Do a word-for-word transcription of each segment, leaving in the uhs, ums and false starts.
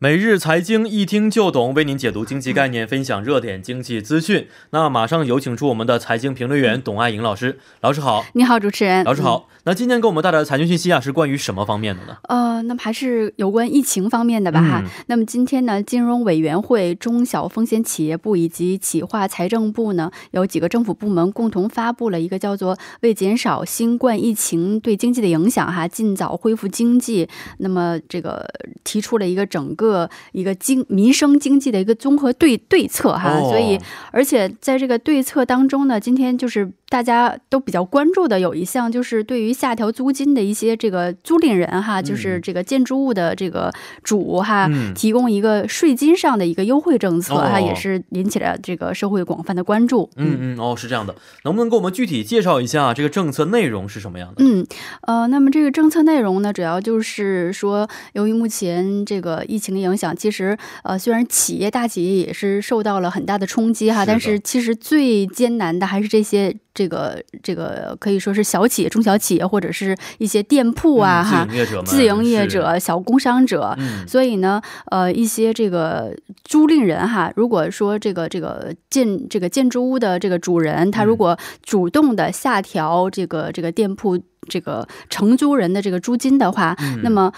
每日财经一听就懂，为您解读经济概念，分享热点经济资讯。那马上有请出我们的财经评论员董爱颖老师。老师好。你好主持人。老师好、嗯、那今天给我们带来的财经讯息啊，是关于什么方面的呢？呃，那么还是有关疫情方面的吧、嗯、哈。那么今天呢，金融委员会、中小风险企业部以及企划财政部呢，有几个政府部门共同发布了一个叫做为减少新冠疫情对经济的影响哈，尽早恢复经济，那么这个提出了一个整个一个经民生经济的一个综合对对策哈、oh. 所以而且在这个对策当中呢，今天就是大家都比较关注的有一项，就是对于下调租金的一些这个租赁人哈、嗯、就是这个建筑物的这个主哈、嗯、提供一个税金上的一个优惠政策哈、哦、也是引起了这个社会广泛的关注。嗯嗯哦，是这样的，能不能给我们具体介绍一下这个政策内容是什么样的？嗯呃，那么这个政策内容呢，主要就是说，由于目前这个疫情的影响，其实呃虽然企业大企业也是受到了很大的冲击哈，但是其实最艰难的还是这些。这个这个可以说是小企业、中小企业，或者是一些店铺啊哈、嗯、自营业者、小工商者、嗯、所以呢呃一些这个租赁人哈，如果说这个这个建这个建筑屋的这个主人，他如果主动的下调这个这个店铺这个承租人的这个租金的话、嗯、那么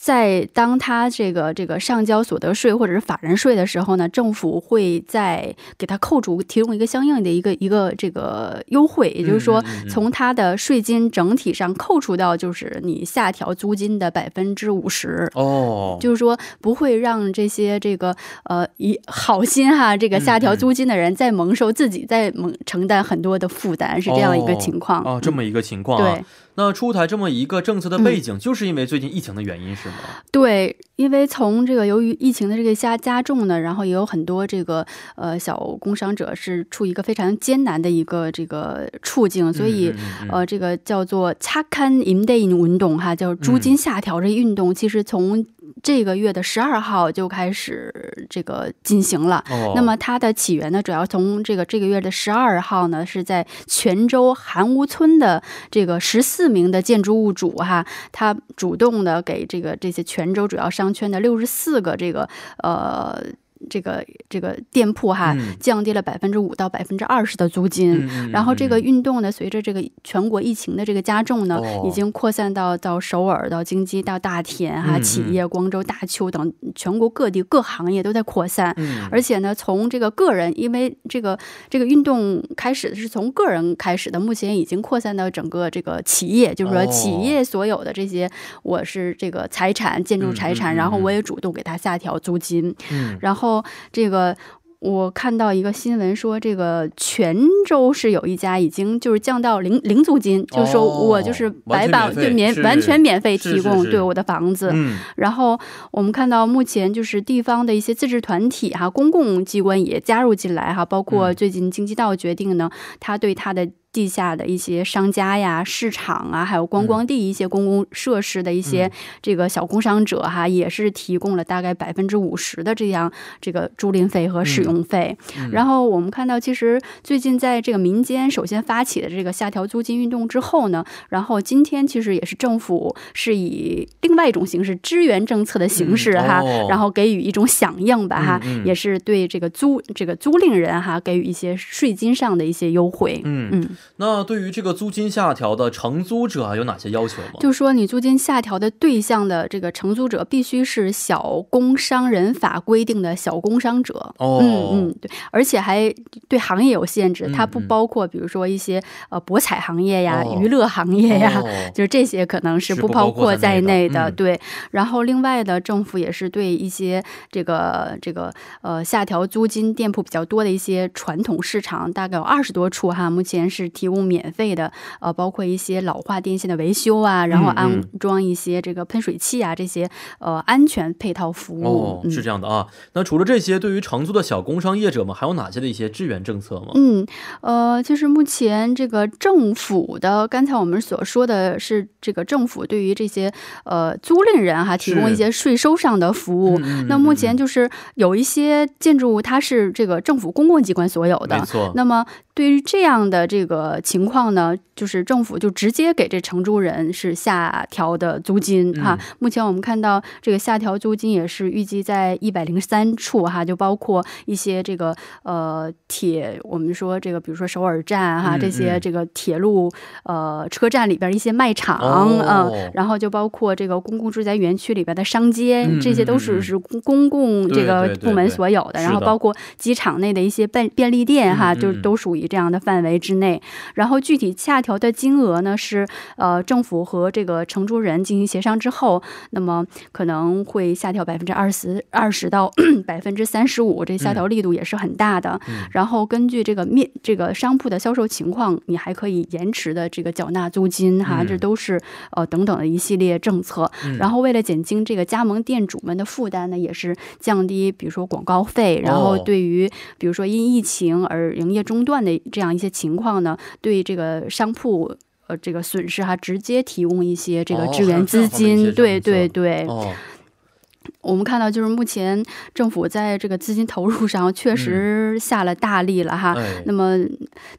在当他这个这个上交所得税或者是法人税的时候呢，政府会在给他扣除，提供一个相应的一个一个这个优惠，也就是说从他的税金整体上扣除到就是你下调租金的百分之五十。哦，就是说不会让这些这个呃一好心哈，这个下调租金的人再蒙受自己再蒙承担很多的负担，是这样一个情况。哦，哦这么一个情况、啊。对。那出台这么一个政策的背景、嗯、就是因为最近疫情的原因是吗？对，因为从这个由于疫情的这个加加重呢，然后也有很多这个呃小工商者是处一个非常艰难的一个这个处境，所以、嗯、呃这个叫做차칸임대인运动哈，叫租金下调这运动、嗯、其实从这个月的十二号就开始这个进行了。哦、那么它的起源呢，主要从这个这个月的十二号呢，是在泉州韩屋村的这个十四名的建筑物主哈，他主动的给这个这些泉州主要商圈的六十四个这个呃。这个这个店铺哈，降低了百分之五到百分之二十的租金、嗯、然后这个运动呢，随着这个全国疫情的这个加重呢、哦、已经扩散到到首尔、到京畿、到大田哈、嗯、企业、光州、大邱等全国各地各行业都在扩散、嗯、而且呢，从这个个人，因为这个这个运动开始是从个人开始的，目前已经扩散到整个这个企业，就是说企业所有的这些、哦、我是这个财产建筑财产、嗯、然后我也主动给他下调租金、嗯、然后然后这个我看到一个新闻说，这个泉州是有一家已经就是降到零零租金、哦、就是说我就是白把对免完全免费提供对我的房子。嗯、然后我们看到目前就是地方的一些自治团体哈、公共机关也加入进来哈，包括最近京畿道决定呢，他对他的地下的一些商家呀、市场啊，还有观光地一些公共设施的一些这个小工商者哈，嗯、也是提供了大概百分之五十的这样这个租赁费和使用费、嗯嗯。然后我们看到，其实最近在这个民间首先发起的这个下调租金运动之后呢，然后今天其实也是政府是以另外一种形式支援政策的形式哈，嗯哦、然后给予一种响应吧哈，嗯嗯、也是对这个租这个租赁人哈给予一些税金上的一些优惠。嗯嗯。那对于这个租金下调的承租者有哪些要求吗？就说你租金下调的对象的这个承租者必须是小工商人法规定的小工商者。哦，嗯嗯，对，而且还对行业有限制，嗯、它不包括比如说一些呃博彩行业呀、哦、娱乐行业呀、哦，就是这些可能是不包括在内的。内的嗯、对，然后另外的政府也是对一些这个这个呃下调租金店铺比较多的一些传统市场，大概有二十多处哈，目前是。是提供免费的，呃，包括一些老化电线的维修啊，然后安装一些这个喷水器啊，这些呃安全配套服务。哦，是这样的啊。那除了这些，对于长租的小工商业者们，还有哪些的一些支援政策吗？嗯，呃，就是目前这个政府的，刚才我们所说的是这个政府对于这些呃租赁人哈、啊、提供一些税收上的服务。嗯、那目前就是有一些建筑物它是这个政府公共机关所有的，没错。那么对于这样的这个情况呢，就是政府就直接给这承租人是下调的租金哈、啊嗯。目前我们看到这个下调租金也是预计在一百零三处哈、啊，就包括一些这个呃铁，我们说这个比如说首尔站哈、啊嗯、这些这个铁路呃车站里边一些卖场嗯、哦呃，然后就包括这个公共住宅园区里边的商街，嗯、这些都是是公共这个部门所有的，对对对对然后包括机场内的一些便便利店哈、啊，就都属于这样的范围之内，然后具体下调的金额呢是呃政府和这个承租人进行协商之后，那么可能会下调百分之二十二十到百分之三十五，这下调力度也是很大的。嗯、然后根据这个面这个商铺的销售情况，你还可以延迟的这个缴纳租金哈、啊嗯，这都是呃等等的一系列政策、嗯。然后为了减轻这个加盟店主们的负担呢，也是降低比如说广告费，然后对于比如说因疫情而营业中断的这样一些情况呢，对这个商铺呃这个损失哈，直接提供一些这个支援资金，哦、对对对。哦，我们看到就是目前政府在这个资金投入上确实下了大力了哈、嗯、那么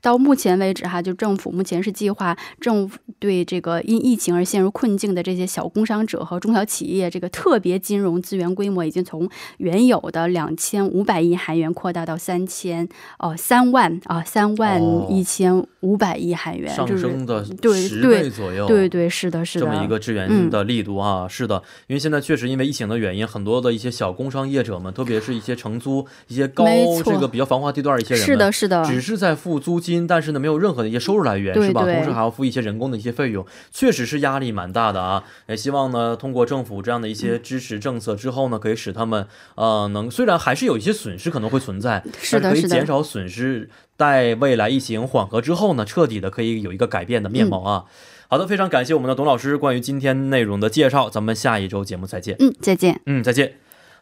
到目前为止哈，就政府目前是计划政府对这个因疫情而陷入困境的这些小工商者和中小企业这个特别金融资源规模已经从原有的两千五百亿韩元扩大到三千哦三万啊三万一千五百亿韩元、哦就是、上升的十倍左右，对 对, 对, 对是的是的，这么一个支援的力度啊、嗯、是的，因为现在确实因为疫情的原因，很多的一些小工商业者们，特别是一些承租一些高这个比较繁华地段一些人，是的是的，只是在付租金，但是呢没有任何的一些收入来源，对对是吧，同时还要付一些人工的一些费用，确实是压力蛮大的啊，也希望呢通过政府这样的一些支持政策之后呢，可以使他们呃能虽然还是有一些损失可能会存在，是的是的，但是可以减少损失，在未来疫情缓和之后呢，彻底的可以有一个改变的面貌啊、嗯、好的，非常感谢我们的董老师关于今天内容的介绍，咱们下一周节目再见。嗯，再见。嗯，再见。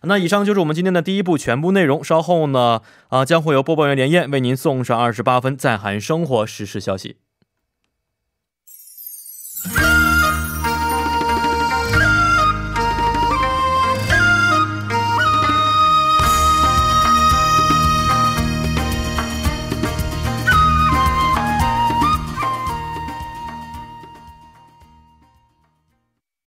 那以上就是我们今天的第一部全部内容，稍后呢啊、呃、将会由播报员连燕为您送上二十八分在韩生活时事消息。